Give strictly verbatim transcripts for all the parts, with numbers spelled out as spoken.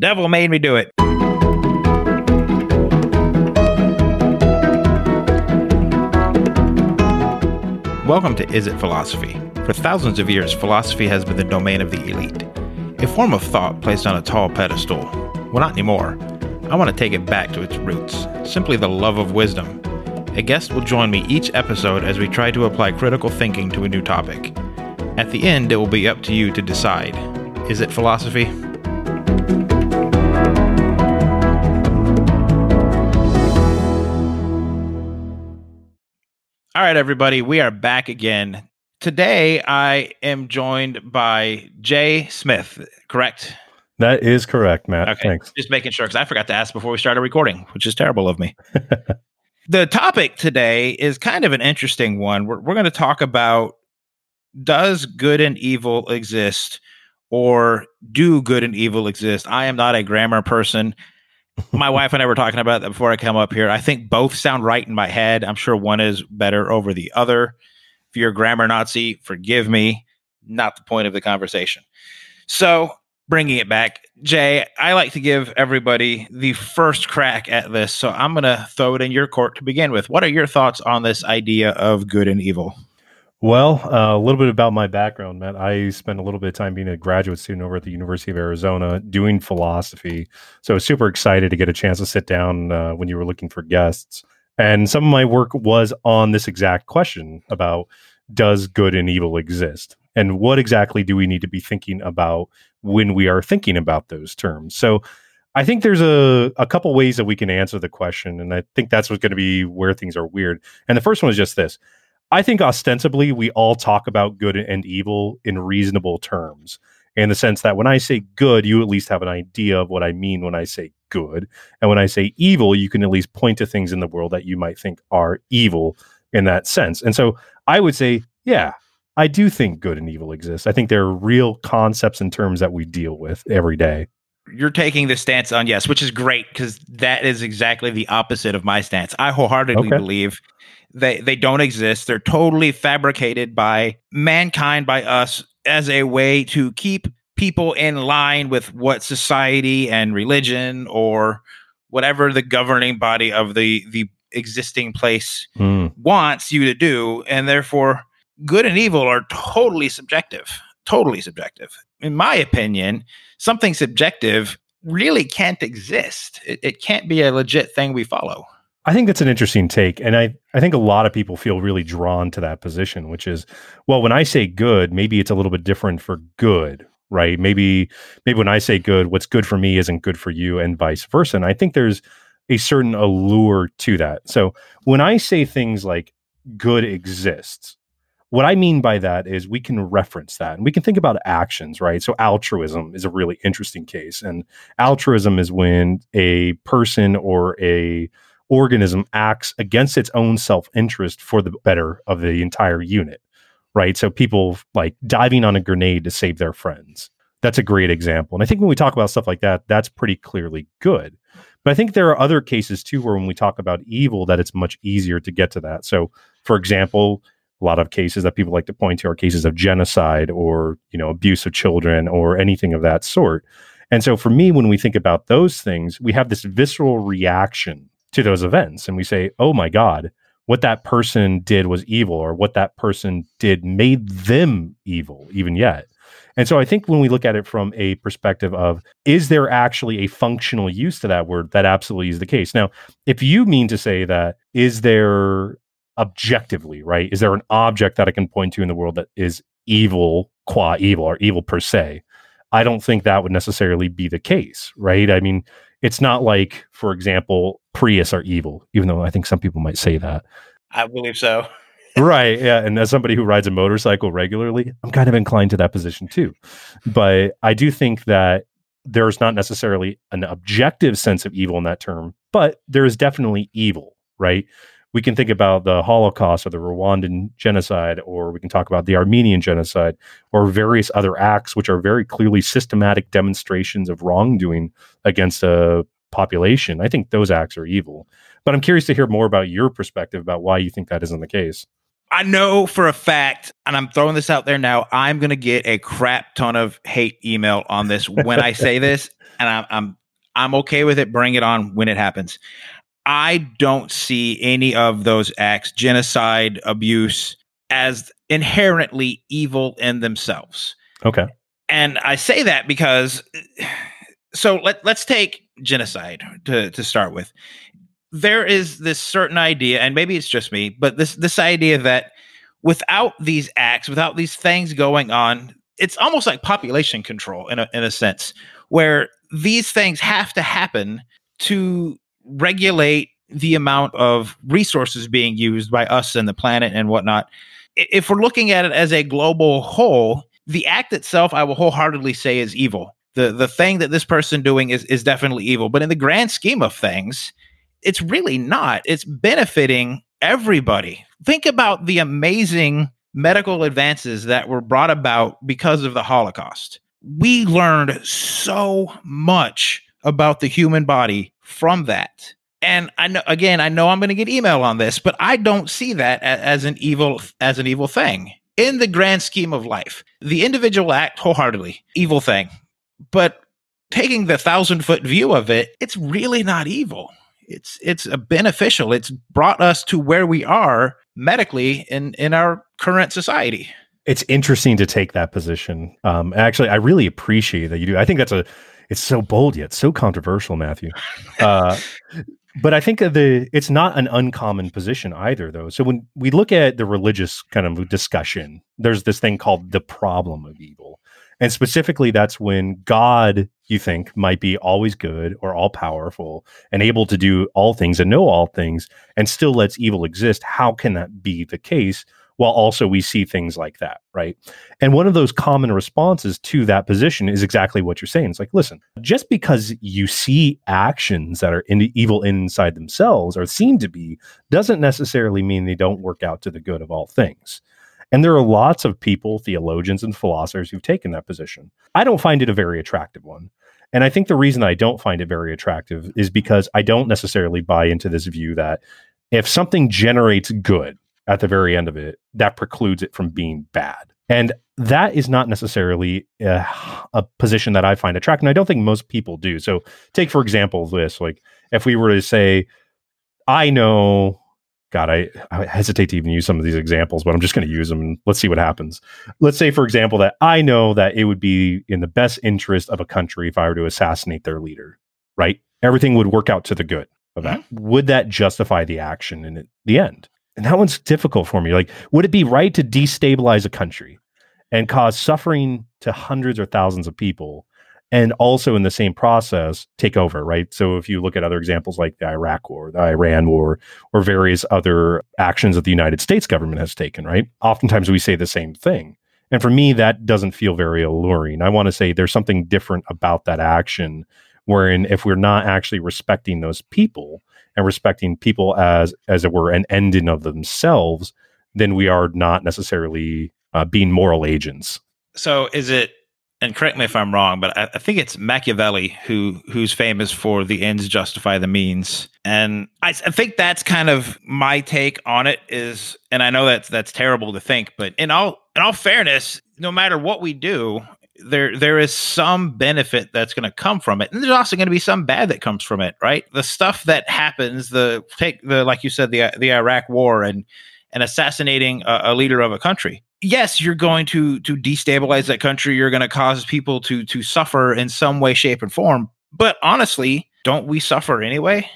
The devil made me do it. Welcome to Is It Philosophy? For thousands of years, philosophy has been the domain of the elite, a form of thought placed on a tall pedestal. Well, not anymore. I want to take it back to its roots, simply the love of wisdom. A guest will join me each episode as we try to apply critical thinking to a new topic. At the end, it will be up to you to decide. Is it philosophy? All right, everybody, we are back again. Today, I am joined by Jay Smith, correct? That is correct, Matt. Okay. Thanks. Just making sure, because I forgot to ask before we started recording, which is terrible of me. The topic today is kind of an interesting one. We're, we're going to talk about, does good and evil exist, or do good and evil exist? I am not a grammar person. My wife and I were talking about that before I come up here. I think both sound right in my head. I'm sure one is better over the other. If you're a grammar Nazi, forgive me. Not the point of the conversation. So bringing it back, Jay, I like to give everybody the first crack at this. So I'm going to throw it in your court to begin with. What are your thoughts on this idea of good and evil? Well, uh, a little bit about my background, Matt. I spent a little bit of time being a graduate student over at the University of Arizona doing philosophy. So I was super excited to get a chance to sit down uh, when you were looking for guests. And some of my work was on this exact question about, does good and evil exist? And what exactly do we need to be thinking about when we are thinking about those terms? So I think there's a, a couple ways that we can answer the question. And I think that's what's going to be where things are weird. And the first one is just this. I think ostensibly we all talk about good and evil in reasonable terms, in the sense that when I say good, you at least have an idea of what I mean when I say good. And when I say evil, you can at least point to things in the world that you might think are evil in that sense. And so I would say, yeah, I do think good and evil exist. I think they're real concepts and terms that we deal with every day. You're taking the stance on yes, which is great, because that is exactly the opposite of my stance. I wholeheartedly okay. believe they, they don't exist. They're totally fabricated by mankind, by us, as a way to keep people in line with what society and religion or whatever the governing body of the, the existing place mm. wants you to do. And therefore, good and evil are totally subjective, totally subjective. In my opinion, something subjective really can't exist. It, it can't be a legit thing we follow. I think that's an interesting take. And I, I think a lot of people feel really drawn to that position, which is, well, when I say good, maybe it's a little bit different for good, right? Maybe, maybe when I say good, what's good for me isn't good for you, and vice versa. And I think there's a certain allure to that. So when I say things like good exists, what I mean by that is we can reference that, and we can think about actions, right? So altruism is a really interesting case. And altruism is when a person or a organism acts against its own self-interest for the better of the entire unit, right? So people like diving on a grenade to save their friends. That's a great example. And I think when we talk about stuff like that, that's pretty clearly good. But I think there are other cases too, where when we talk about evil, that it's much easier to get to that. So for example, a lot of cases that people like to point to are cases of genocide or, you know, abuse of children or anything of that sort. And so for me, when we think about those things, we have this visceral reaction to those events. And we say, oh my God, what that person did was evil, or what that person did made them evil even yet. And so I think when we look at it from a perspective of, is there actually a functional use to that word? That absolutely is the case. Now, if you mean to say that, is there objectively, right? Is there an object that I can point to in the world that is evil qua evil, or evil per se? I don't think that would necessarily be the case, right? I mean, it's not like, for example, Prius are evil, even though I think some people might say that. I believe so. Right. Yeah. And as somebody who rides a motorcycle regularly, I'm kind of inclined to that position too. But I do think that there's not necessarily an objective sense of evil in that term, but there is definitely evil, right? We can think about the Holocaust or the Rwandan genocide, or we can talk about the Armenian genocide, or various other acts, which are very clearly systematic demonstrations of wrongdoing against a population. I think those acts are evil. But I'm curious to hear more about your perspective about why you think that isn't the case. I know for a fact, and I'm throwing this out there now, I'm going to get a crap ton of hate email on this when I say this, and I'm, I'm I'm okay with it. Bring it on when it happens. I don't see any of those acts, genocide, abuse, as inherently evil in themselves. Okay. And I say that because, so let, let's take genocide to, to start with. There is this certain idea, and maybe it's just me, but this this idea that without these acts, without these things going on, it's almost like population control in a in a sense, where these things have to happen to regulate the amount of resources being used by us and the planet and whatnot. If we're looking at it as a global whole, the act itself, I will wholeheartedly say, is evil. The the thing that this person doing is is definitely evil. But in the grand scheme of things, it's really not. It's benefiting everybody. Think about the amazing medical advances that were brought about because of the Holocaust. We learned so much about the human body from that. And I know, again, I know I'm going to get email on this, but I don't see that as an evil, as an evil thing in the grand scheme of life. The individual act, wholeheartedly, evil thing. But taking the thousand foot view of it, it's really not evil. It's it's a beneficial. It's brought us to where we are medically in, in our current society. It's interesting to take that position. Um, actually, I really appreciate that you do. I think that's a it's so bold yet so controversial, Matthew. Uh, but I think the it's not an uncommon position either, though. So when we look at the religious kind of discussion, there's this thing called the problem of evil, and specifically, that's when God, you think, might be always good or all powerful and able to do all things and know all things and still lets evil exist. How can that be the case? While also we see things like that, right? And one of those common responses to that position is exactly what you're saying. It's like, listen, just because you see actions that are in evil inside themselves or seem to be, doesn't necessarily mean they don't work out to the good of all things. And there are lots of people, theologians and philosophers, who've taken that position. I don't find it a very attractive one. And I think the reason I don't find it very attractive is because I don't necessarily buy into this view that if something generates good at the very end of it, that precludes it from being bad. And that is not necessarily a, a position that I find attractive. And I don't think most people do. So take, for example, this, like if we were to say, I know... God, I, I hesitate to even use some of these examples, but I'm just going to use them and let's see what happens. Let's say, for example, that I know that it would be in the best interest of a country if I were to assassinate their leader, right? Everything would work out to the good of that. Mm-hmm. Would that justify the action in the end? And that one's difficult for me. Like, would it be right to destabilize a country and cause suffering to hundreds or thousands of people and also in the same process, take over, right? So if you look at other examples like the Iraq war, the Iran war, or various other actions that the United States government has taken, right? Oftentimes we say the same thing. And for me, that doesn't feel very alluring. I want to say there's something different about that action, wherein if we're not actually respecting those people and respecting people as, as it were, an end in of themselves, then we are not necessarily uh, being moral agents. So is it, and correct me if I'm wrong, but I, I think it's Machiavelli who who's famous for the ends justify the means. And I, I think that's kind of my take on it is, and I know that's, that's terrible to think, but in all, in all fairness, no matter what we do, there, there is some benefit that's going to come from it. And there's also going to be some bad that comes from it, right? The stuff that happens, the take the, like you said, the, the Iraq war and, and assassinating a, a leader of a country. Yes, you're going to to destabilize that country. You're going to cause people to to suffer in some way, shape, and form. But honestly, don't we suffer anyway?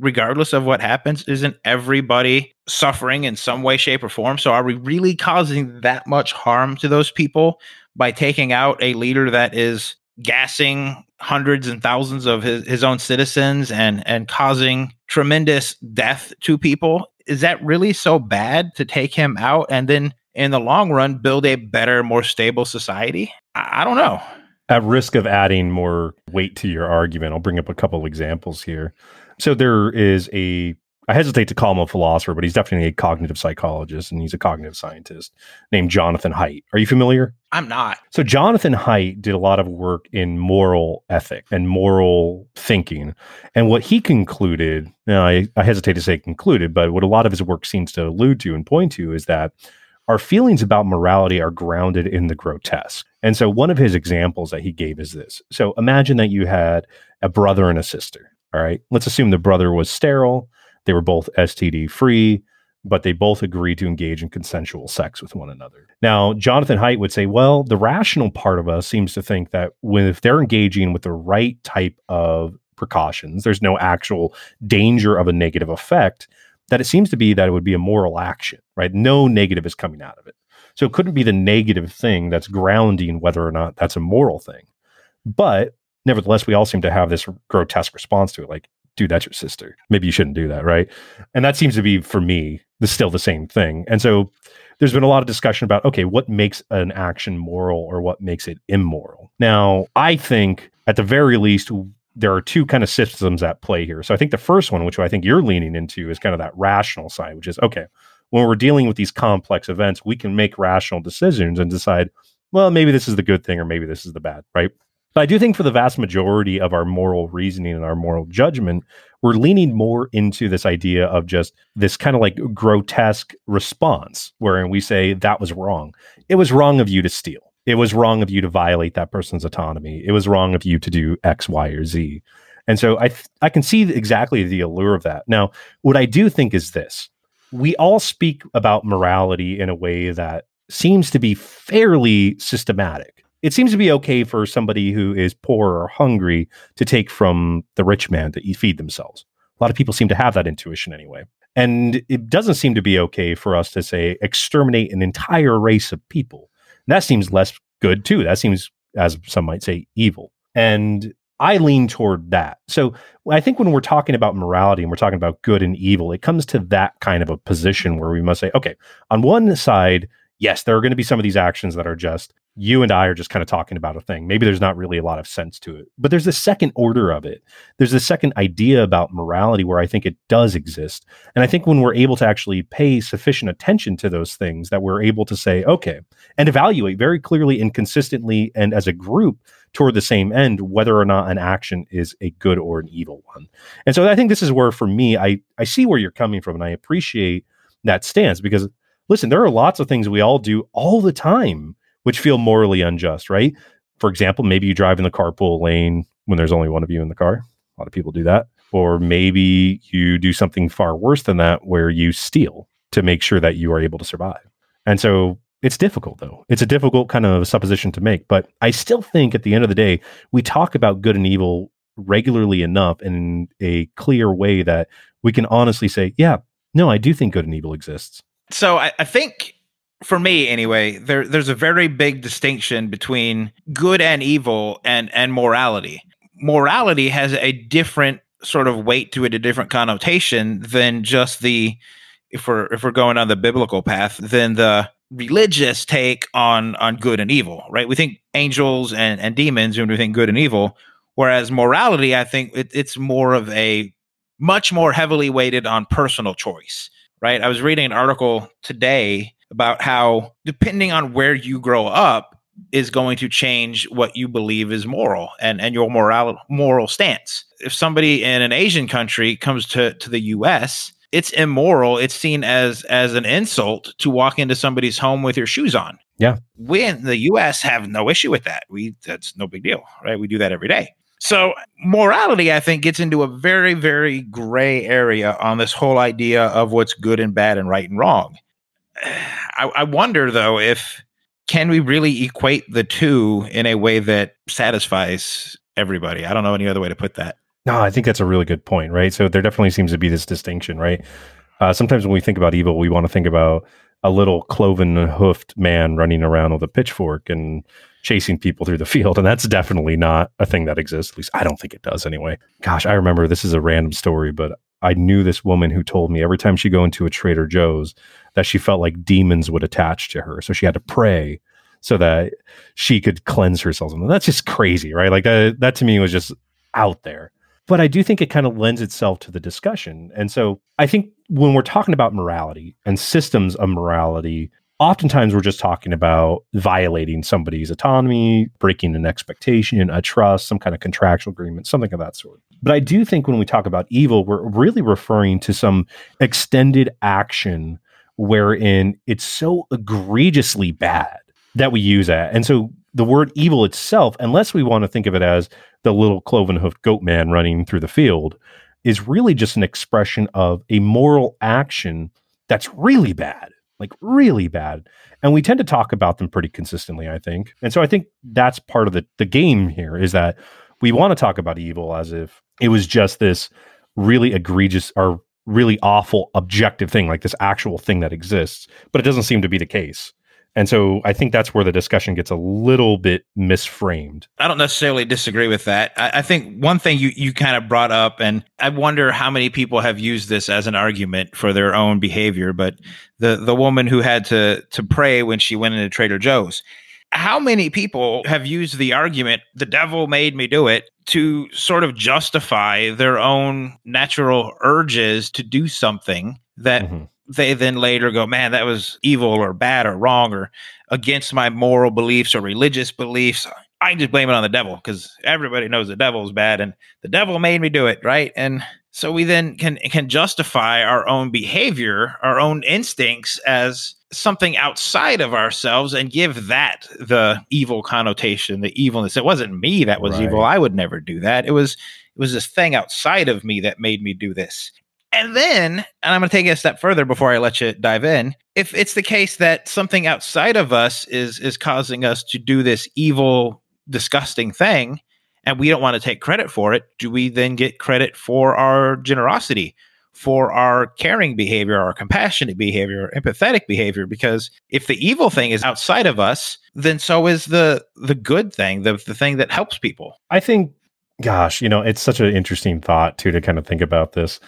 Regardless of what happens, isn't everybody suffering in some way, shape, or form? So are we really causing that much harm to those people by taking out a leader that is gassing hundreds and thousands of his, his own citizens and, and causing tremendous death to people? Is that really so bad to take him out and then in the long run, build a better, more stable society? I don't know. At risk of adding more weight to your argument, I'll bring up a couple examples here. So there is a I hesitate to call him a philosopher, but he's definitely a cognitive psychologist, and he's a cognitive scientist named Jonathan Haidt. Are you familiar? I'm not. So Jonathan Haidt did a lot of work in moral ethics and moral thinking. And what he concluded, now I, I hesitate to say concluded, but what a lot of his work seems to allude to and point to is that our feelings about morality are grounded in the grotesque. And so one of his examples that he gave is this. So imagine that you had a brother and a sister, all right? Let's assume the brother was sterile. They were both S T D-free, but they both agreed to engage in consensual sex with one another. Now, Jonathan Haidt would say, well, the rational part of us seems to think that when, if they're engaging with the right type of precautions, there's no actual danger of a negative effect, that it seems to be that it would be a moral action, right? No negative is coming out of it. So it couldn't be the negative thing that's grounding whether or not that's a moral thing. But nevertheless, we all seem to have this grotesque response to it. Like, dude, that's your sister. Maybe you shouldn't do that, right? And that seems to be, for me, the, still the same thing. And so there's been a lot of discussion about, okay, what makes an action moral or what makes it immoral? Now, I think at the very least, there are two kind of systems at play here. So I think the first one, which I think you're leaning into, is kind of that rational side, which is, okay, when we're dealing with these complex events, we can make rational decisions and decide, well, maybe this is the good thing or maybe this is the bad, right? But I do think for the vast majority of our moral reasoning and our moral judgment, we're leaning more into this idea of just this kind of like grotesque response wherein we say, that was wrong. It was wrong of you to steal. It was wrong of you to violate that person's autonomy. It was wrong of you to do X, Y, or Z. And so I th- I can see exactly the allure of that. Now, what I do think is this. We all speak about morality in a way that seems to be fairly systematic. It seems to be okay for somebody who is poor or hungry to take from the rich man to eat, feed themselves. A lot of people seem to have that intuition anyway. And it doesn't seem to be okay for us to, say, exterminate an entire race of people. That seems less good too. That seems, as some might say, evil. And I lean toward that. So I think when we're talking about morality and we're talking about good and evil, it comes to that kind of a position where we must say, okay, on one side, yes, there are going to be some of these actions that are just, you and I are just kind of talking about a thing. Maybe there's not really a lot of sense to it, but there's the second order of it. There's the second idea about morality where I think it does exist. And I think when we're able to actually pay sufficient attention to those things, that we're able to say, okay, and evaluate very clearly and consistently and as a group toward the same end, whether or not an action is a good or an evil one. And so I think this is where, for me, I, I see where you're coming from, and I appreciate that stance because, listen, there are lots of things we all do all the time which feel morally unjust, right? For example, maybe you drive in the carpool lane when there's only one of you in the car. A lot of people do that. Or maybe you do something far worse than that where you steal to make sure that you are able to survive. And so it's difficult, though. It's a difficult kind of supposition to make. But I still think at the end of the day, we talk about good and evil regularly enough in a clear way that we can honestly say, yeah, no, I do think good and evil exists. So I, I think... For me, anyway, there, there's a very big distinction between good and evil and, and morality. Morality has a different sort of weight to it, a different connotation than just the, if we're, if we're going on the biblical path, than the religious take on, on good and evil, right? We think angels and, and demons when we think good and evil, whereas morality, I think it, it's more of a, much more heavily weighted on personal choice, right? I was reading an article today about how depending on where you grow up is going to change what you believe is moral and, and your moral moral stance. If somebody in an Asian country comes to, to the U S, it's immoral. It's seen as as an insult to walk into somebody's home with your shoes on. Yeah. We in the U S have no issue with that. We that's no big deal, right? We do that every day. So morality, I think, gets into a very, very gray area on this whole idea of what's good and bad and right and wrong. I, I wonder, though, if can we really equate the two in a way that satisfies everybody? I don't know any other way to put that. No, I think that's a really good point, right? So there definitely seems to be this distinction, right? Uh, sometimes when we think about evil, we want to think about a little cloven-hoofed man running around with a pitchfork and chasing people through the field. And that's definitely not a thing that exists. At least I don't think it does anyway. Gosh, I remember this is a random story, but I knew this woman who told me every time she go into a Trader Joe's that she felt like demons would attach to her. So she had to pray so that she could cleanse herself. And that's just crazy, right? Like that, that to me was just out there. But I do think it kind of lends itself to the discussion. And so I think when we're talking about morality and systems of morality, oftentimes we're just talking about violating somebody's autonomy, breaking an expectation, a trust, some kind of contractual agreement, something of that sort. But I do think when we talk about evil, we're really referring to some extended action wherein it's so egregiously bad that we use that. And so the word evil itself, unless we want to think of it as the little cloven-hoofed goat man running through the field, is really just an expression of a moral action that's really bad, like really bad. And we tend to talk about them pretty consistently, I think. And so I think that's part of the, the game here, is that we want to talk about evil as if it was just this really egregious or really awful objective thing, like this actual thing that exists, but it doesn't seem to be the case. And so I think that's where the discussion gets a little bit misframed. I don't necessarily disagree with that. I, I think one thing you, you kind of brought up, and I wonder how many people have used this as an argument for their own behavior, but the, the woman who had to, to pray when she went into Trader Joe's, how many people have used the argument, the devil made me do it, to sort of justify their own natural urges to do something that... Mm-hmm. They then later go, man, that was evil or bad or wrong or against my moral beliefs or religious beliefs. I just blame it on the devil because everybody knows the devil is bad and the devil made me do it, right? And so we then can can justify our own behavior, our own instincts as something outside of ourselves and give that the evil connotation, the evilness. It wasn't me that was right. Evil. I would never do that. It was it was this thing outside of me that made me do this. And then, and I'm going to take it a step further before I let you dive in, if it's the case that something outside of us is is causing us to do this evil, disgusting thing, and we don't want to take credit for it, do we then get credit for our generosity, for our caring behavior, our compassionate behavior, empathetic behavior? Because if the evil thing is outside of us, then so is the the good thing, the, the thing that helps people. I think, gosh, you know, it's such an interesting thought, too, to kind of think about this.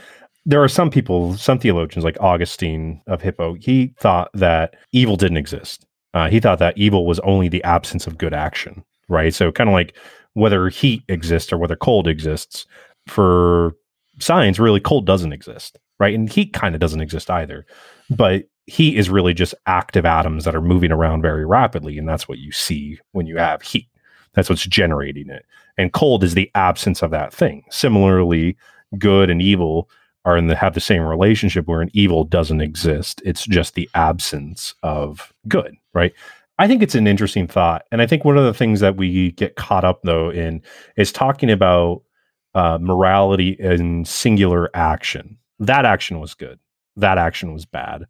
There are some people, some theologians like Augustine of Hippo, he thought that evil didn't exist. Uh, he thought that evil was only the absence of good action, right? So kind of like whether heat exists or whether cold exists, for science, really cold doesn't exist, right? And heat kind of doesn't exist either. But heat is really just active atoms that are moving around very rapidly. And that's what you see when you have heat. That's what's generating it. And cold is the absence of that thing. Similarly, good and evil are in the have the same relationship where an evil doesn't exist. It's just the absence of good, right? I think it's an interesting thought. And I think one of the things that we get caught up though in is talking about uh, morality in singular action. That action was good. That action was bad.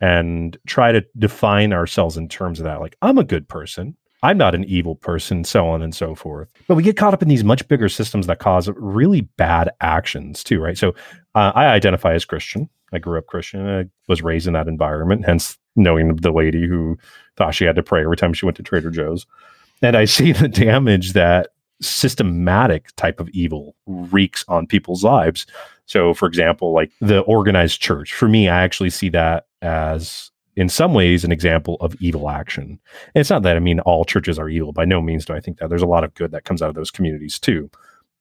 And try to define ourselves in terms of that. Like, I'm a good person. I'm not an evil person, so on and so forth. But we get caught up in these much bigger systems that cause really bad actions too, right? So uh, I identify as Christian. I grew up Christian. I was raised in that environment, hence knowing the lady who thought she had to pray every time she went to Trader Joe's. And I see the damage that systematic type of evil wreaks on people's lives. So for example, like the organized church, for me, I actually see that as in some ways, an example of evil action. And it's not that, I mean, all churches are evil. By no means do I think that. There's a lot of good that comes out of those communities too.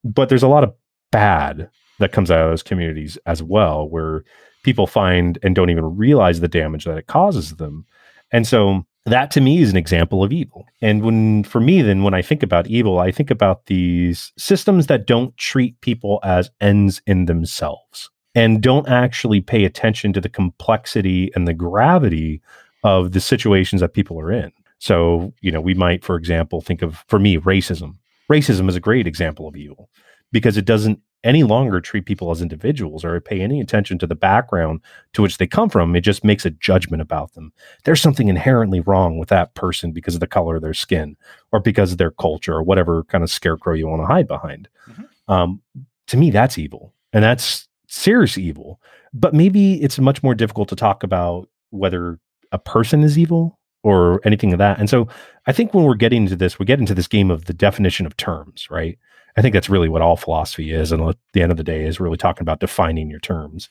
But there's a lot of bad that comes out of those communities as well, where people find and don't even realize the damage that it causes them. And so that to me is an example of evil. And when, for me then, when I think about evil, I think about these systems that don't treat people as ends in themselves, and don't actually pay attention to the complexity and the gravity of the situations that people are in. So, you know, we might, for example, think of, for me, racism. Racism is a great example of evil because it doesn't any longer treat people as individuals or pay any attention to the background to which they come from. It just makes a judgment about them. There's something inherently wrong with that person because of the color of their skin or because of their culture or whatever kind of scarecrow you want to hide behind. Mm-hmm. Um, to me, that's evil. And that's serious evil. But maybe it's much more difficult to talk about whether a person is evil or anything of that. And so I think when we're getting into this, we get into this game of the definition of terms, right? I think that's really what all philosophy is. And at the end of the day is really talking about defining your terms.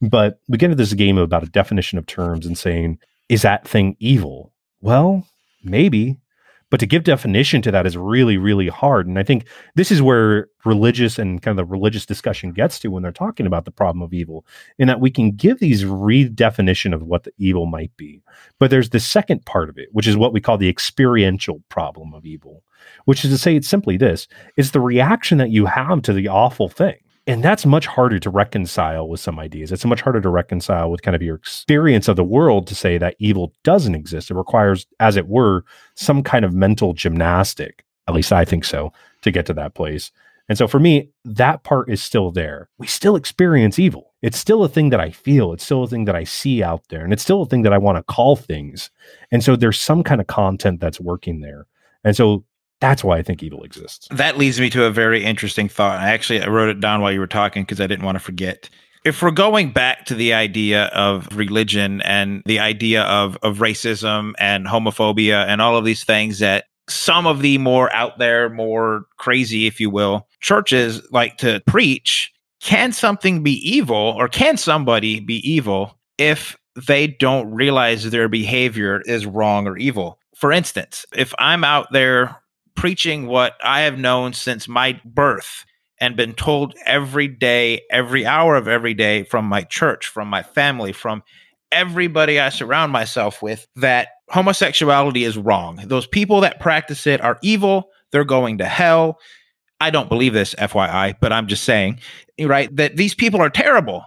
But we get into this game about a definition of terms and saying, is that thing evil? Well, maybe, But to give definition to that is really, really hard. And I think this is where religious and kind of the religious discussion gets to when they're talking about the problem of evil, in that we can give these redefinition of what the evil might be. But there's the second part of it, which is what we call the experiential problem of evil, which is to say it's simply this, it's the reaction that you have to the awful thing. And that's much harder to reconcile with some ideas. It's much harder to reconcile with kind of your experience of the world to say that evil doesn't exist. It requires, as it were, some kind of mental gymnastic, at least I think so, to get to that place. And so for me, that part is still there. We still experience evil. It's still a thing that I feel. It's still a thing that I see out there. And it's still a thing that I want to call things. And so there's some kind of content that's working there. And so that's why I think evil exists. That leads me to a very interesting thought. I actually I wrote it down while you were talking because I didn't want to forget. If we're going back to the idea of religion and the idea of, of racism and homophobia and all of these things that some of the more out there, more crazy, if you will, churches like to preach, can something be evil or can somebody be evil if they don't realize their behavior is wrong or evil? For instance, if I'm out there preaching what I have known since my birth and been told every day, every hour of every day from my church, from my family, from everybody I surround myself with, that homosexuality is wrong. Those people that practice it are evil. They're going to hell. I don't believe this, F Y I, but I'm just saying, right, that these people are terrible.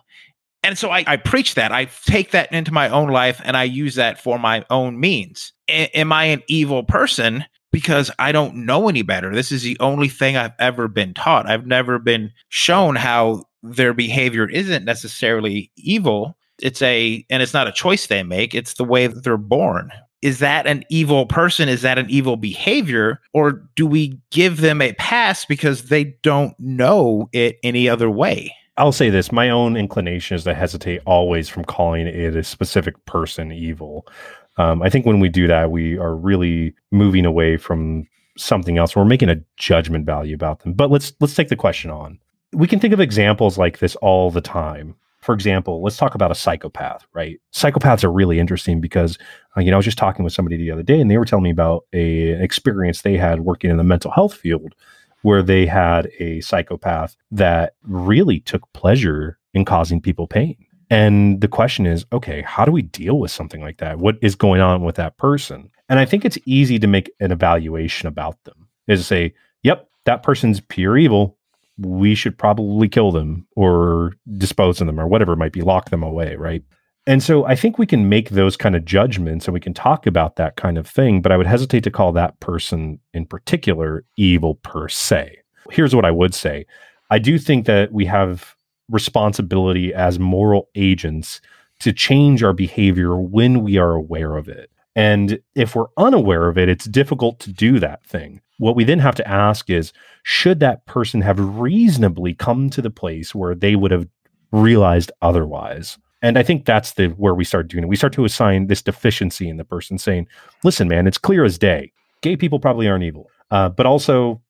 And so I, I preach that. I take that into my own life and I use that for my own means. A- am I an evil person? Because I don't know any better. This is the only thing I've ever been taught. I've never been shown how their behavior isn't necessarily evil. It's a, and it's not a choice they make. It's the way that they're born. Is that an evil person? Is that an evil behavior? Or do we give them a pass because they don't know it any other way? I'll say this, my own inclination is to hesitate always from calling it a specific person evil. Um, I think when we do that, we are really moving away from something else. We're making a judgment value about them. But let's let's take the question on. We can think of examples like this all the time. For example, let's talk about a psychopath, right? Psychopaths are really interesting because, uh, you know, I was just talking with somebody the other day and they were telling me about a, an experience they had working in the mental health field where they had a psychopath that really took pleasure in causing people pain. And the question is, okay, how do we deal with something like that? What is going on with that person? And I think it's easy to make an evaluation about them, is to say, yep, that person's pure evil. We should probably kill them or dispose of them or whatever it might be, lock them away, right? And so I think we can make those kind of judgments and we can talk about that kind of thing, but I would hesitate to call that person in particular evil per se. Here's what I would say. I do think that we have responsibility as moral agents to change our behavior when we are aware of it. And if we're unaware of it, it's difficult to do that thing. What we then have to ask is, should that person have reasonably come to the place where they would have realized otherwise? And I think that's the where we start doing it. We start to assign this deficiency in the person saying, listen, man, it's clear as day. Gay people probably aren't evil, uh, but also...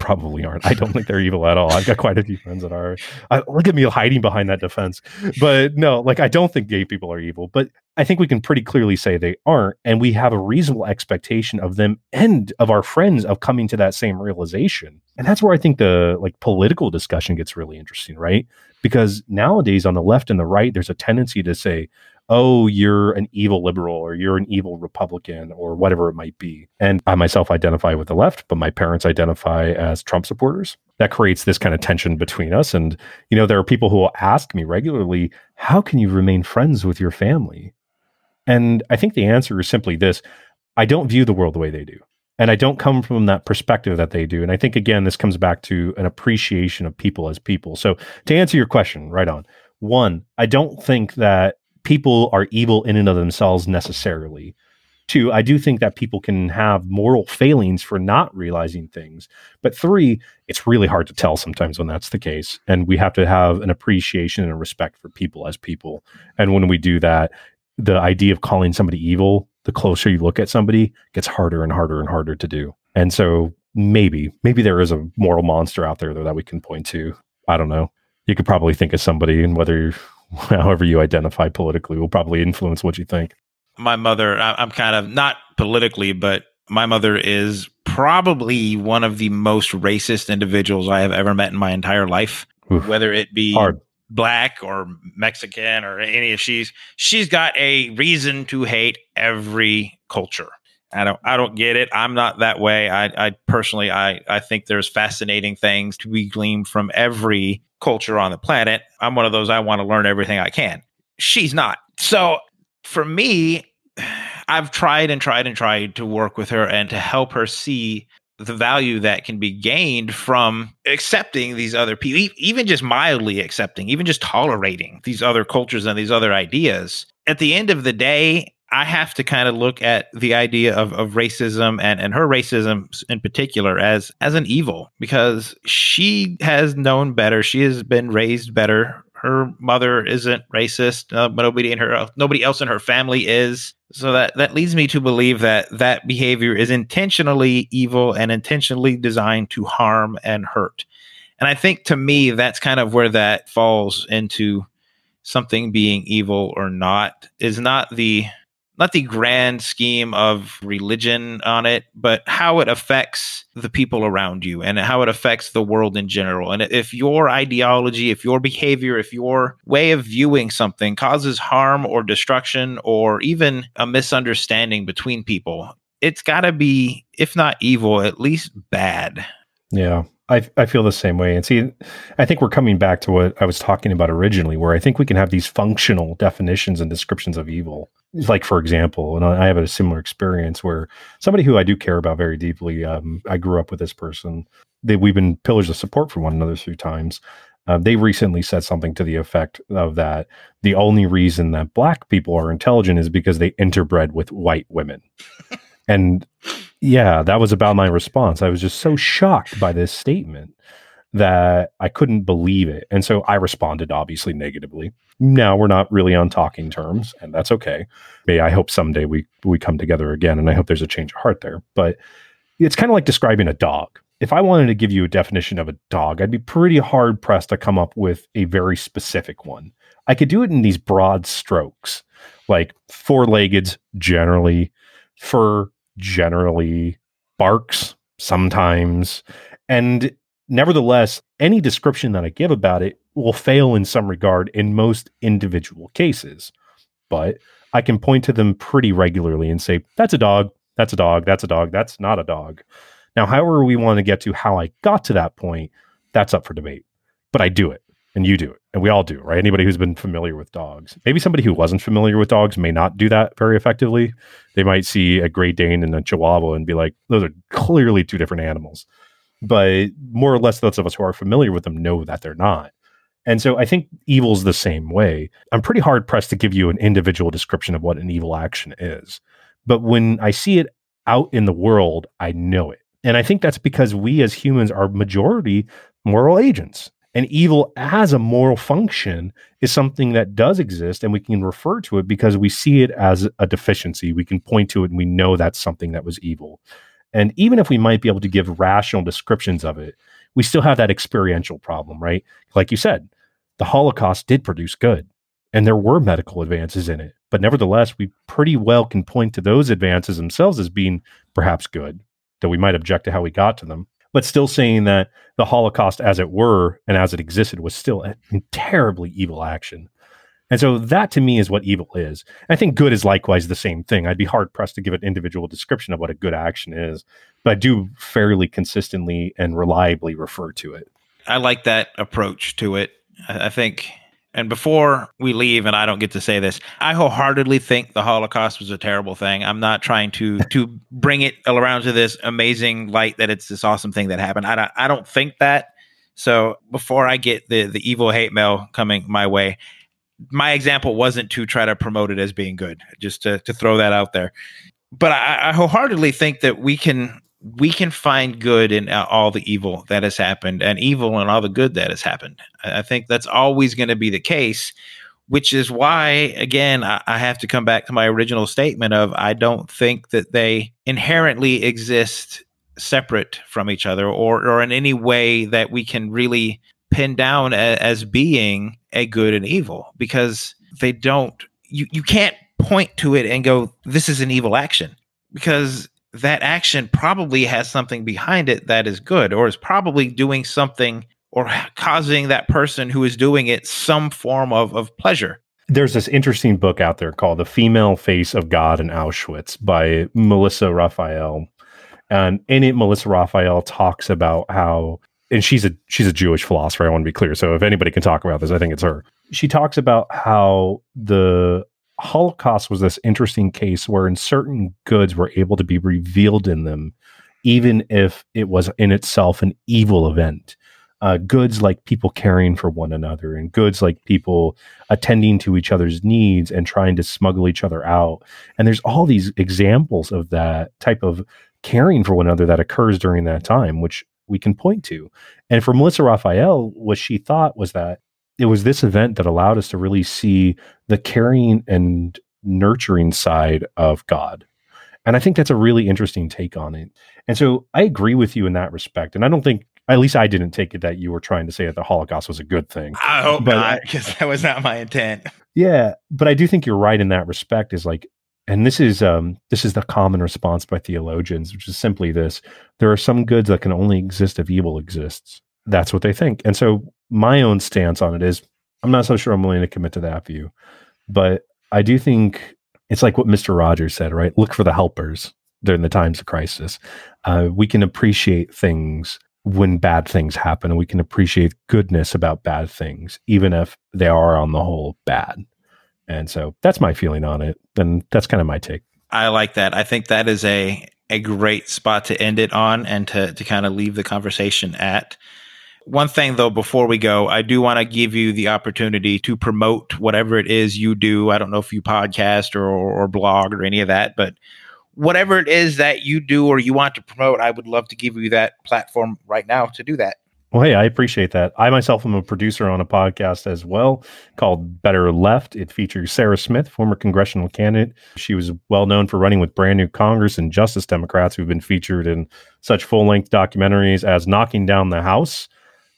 probably aren't. I don't think they're evil at all. I've got quite a few friends that are. I, look at me hiding behind that defense. But no, like I don't think gay people are evil, but I think we can pretty clearly say they aren't. And we have a reasonable expectation of them and of our friends of coming to that same realization. And that's where I think the like political discussion gets really interesting, right? Because nowadays on the left and the right, there's a tendency to say, oh, you're an evil liberal or you're an evil Republican or whatever it might be. And I myself identify with the left, but my parents identify as Trump supporters. That creates this kind of tension between us. And, you know, there are people who will ask me regularly, how can you remain friends with your family? And I think the answer is simply this. I don't view the world the way they do. And I don't come from that perspective that they do. And I think, again, this comes back to an appreciation of people as people. So to answer your question, right on. One, I don't think that people are evil in and of themselves necessarily. Two, I do think that people can have moral failings for not realizing things. But three, it's really hard to tell sometimes when that's the case. And we have to have an appreciation and a respect for people as people. And when we do that, the idea of calling somebody evil, the closer you look at somebody, gets harder and harder and harder to do. And so maybe, maybe there is a moral monster out there though, that we can point to. I don't know. You could probably think of somebody, and whether you're however you identify politically will probably influence what you think. My mother, I'm kind of not politically, but My mother is probably one of the most racist individuals I have ever met in my entire life, Oof, whether it be hard. Black or Mexican or any of she's, she's got a reason to hate every culture. I don't, I don't get it. I'm not that way. I, I personally, I, I think there's fascinating things to be gleaned from every culture on the planet. I'm one of those. I want to learn everything I can. She's not. So for me, I've tried and tried and tried to work with her and to help her see the value that can be gained from accepting these other people, even just mildly accepting, even just tolerating these other cultures and these other ideas. At the end of the day, I have to kind of look at the idea of, of racism and, and her racism in particular as, as an evil, because she has known better. She has been raised better. Her mother isn't racist. Uh, but nobody in her, nobody else in her family is. So that, that leads me to believe that that behavior is intentionally evil and intentionally designed to harm and hurt. And I think to me, that's kind of where that falls into something being evil or not, is not the, not the grand scheme of religion on it, but how it affects the people around you and how it affects the world in general. And if your ideology, if your behavior, if your way of viewing something causes harm or destruction or even a misunderstanding between people, it's got to be, if not evil, at least bad. Yeah, I I feel the same way. And see, I think we're coming back to what I was talking about originally, where I think we can have these functional definitions and descriptions of evil. Like, for example, and I have a similar experience where somebody who I do care about very deeply, um, I grew up with this person, they, we've been pillars of support for one another through times. Uh, they recently said something to the effect of that the only reason that black people are intelligent is because they interbred with white women. And yeah, that was about my response. I was just so shocked by this statement that I couldn't believe it. And so I responded, obviously, negatively. Now we're not really on talking terms, and that's okay. Maybe I hope someday we, we come together again, and I hope there's a change of heart there. But it's kind of like describing a dog. If I wanted to give you a definition of a dog, I'd be pretty hard pressed to come up with a very specific one. I could do it in these broad strokes, like four-legged, generally, fur, generally, barks, sometimes, and nevertheless, any description that I give about it will fail in some regard in most individual cases, but I can point to them pretty regularly and say, that's a dog, that's a dog, that's a dog, that's not a dog. Now, however we want to get to how I got to that point, that's up for debate, but I do it and you do it and we all do, right? Anybody who's been familiar with dogs, maybe somebody who wasn't familiar with dogs may not do that very effectively. They might see a Great Dane and a Chihuahua and be like, those are clearly two different animals. But more or less, those of us who are familiar with them know that they're not. And so I think evil's the same way. I'm pretty hard pressed to give you an individual description of what an evil action is. But when I see it out in the world, I know it. And I think that's because we as humans are majority moral agents. And evil as a moral function is something that does exist, and we can refer to it because we see it as a deficiency. We can point to it and we know that's something that was evil. And even if we might be able to give rational descriptions of it, we still have that experiential problem, right? Like you said, the Holocaust did produce good, and there were medical advances in it. But nevertheless, we pretty well can point to those advances themselves as being perhaps good, though we might object to how we got to them. But still saying that the Holocaust, as it were, and as it existed, was still a terribly evil action. And so that to me is what evil is. I think good is likewise the same thing. I'd be hard pressed to give an individual description of what a good action is, but I do fairly consistently and reliably refer to it. I like that approach to it. I think, and before we leave, and I don't get to say this, I wholeheartedly think the Holocaust was a terrible thing. I'm not trying to to bring it around to this amazing light that it's this awesome thing that happened. I don't, I don't think that. So before I get the, the evil hate mail coming my way, my example wasn't to try to promote it as being good, just to, to throw that out there. But I, I wholeheartedly think that we can we can find good in all the evil that has happened and evil in all the good that has happened. I think that's always going to be the case, which is why, again, I, I have to come back to my original statement of I don't think that they inherently exist separate from each other or, or in any way that we can really pinned down as being a good and evil, because they don't, you, you can't point to it and go, this is an evil action, because that action probably has something behind it that is good, or is probably doing something or causing that person who is doing it some form of, of pleasure. There's this interesting book out there called The Female Face of God in Auschwitz by Melissa Raphael. And in it, Melissa Raphael talks about how, and she's a she's a Jewish philosopher, I want to be clear. So if anybody can talk about this, I think it's her. She talks about how the Holocaust was this interesting case wherein certain goods were able to be revealed in them, even if it was in itself an evil event. Uh, goods like people caring for one another, and goods like people attending to each other's needs and trying to smuggle each other out. And there's all these examples of that type of caring for one another that occurs during that time, which we can point to. And for Melissa Raphael, what she thought was that it was this event that allowed us to really see the caring and nurturing side of God. And I think that's a really interesting take on it. And so I agree with you in that respect. And I don't think, at least I didn't take it that you were trying to say that the Holocaust was a good thing. I hope but, not, because that was not my intent. Yeah, but I do think you're right in that respect. Is like, and this is um, this is the common response by theologians, which is simply this: there are some goods that can only exist if evil exists. That's what they think. And so my own stance on it is, I'm not so sure I'm willing to commit to that view, but I do think it's like what Mister Rogers said, right? Look for the helpers during the times of crisis. Uh, we can appreciate things when bad things happen, and we can appreciate goodness about bad things, even if they are on the whole bad. And so that's my feeling on it. And that's kind of my take. I like that. I think that is a, a great spot to end it on, and to, to kind of leave the conversation at. One thing though, before we go, I do want to give you the opportunity to promote whatever it is you do. I don't know if you podcast or, or blog or any of that, but whatever it is that you do or you want to promote, I would love to give you that platform right now to do that. Well, hey, I appreciate that. I myself am a producer on a podcast as well called Better Left. It features Sarah Smith, former congressional candidate. She was well known for running with Brand New Congress and Justice Democrats, who've been featured in such full-length documentaries as Knocking Down the House.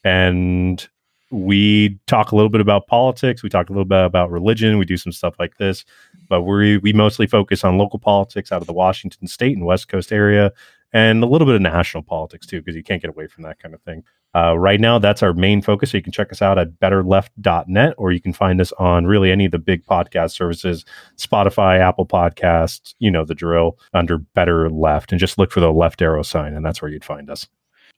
And we talk a little bit about politics. We talk a little bit about religion. We do some stuff like this, but we we mostly focus on local politics out of the Washington state and West Coast area, and a little bit of national politics too, because you can't get away from that kind of thing. Uh, right now, that's our main focus. So you can check us out at better left dot net, or you can find us on really any of the big podcast services, Spotify, Apple Podcasts, you know, the drill, under Better Left, and just look for the left arrow sign, and that's where you'd find us.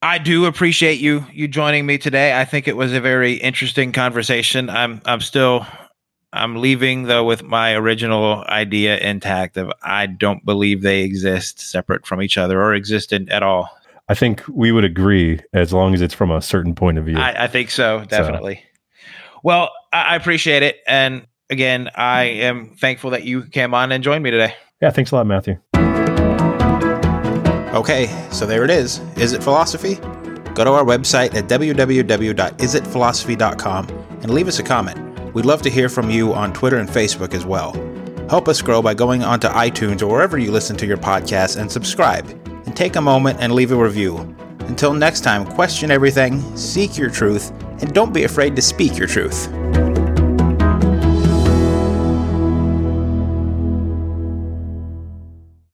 I do appreciate you you joining me today. I think it was a very interesting conversation. I'm I'm still I'm leaving though with my original idea intact of I don't believe they exist separate from each other or exist in, at all. I think we would agree as long as it's from a certain point of view. I, I think so, definitely. So. Well, I, I appreciate it, and again, I am thankful that you came on and joined me today. Yeah, thanks a lot, Matthew. Okay, so there it is. Is It Philosophy? Go to our website at w w w dot is it philosophy dot com and leave us a comment. We'd love to hear from you on Twitter and Facebook as well. Help us grow by going onto iTunes or wherever you listen to your podcasts and subscribe. And take a moment and leave a review. Until next time, question everything, seek your truth, and don't be afraid to speak your truth.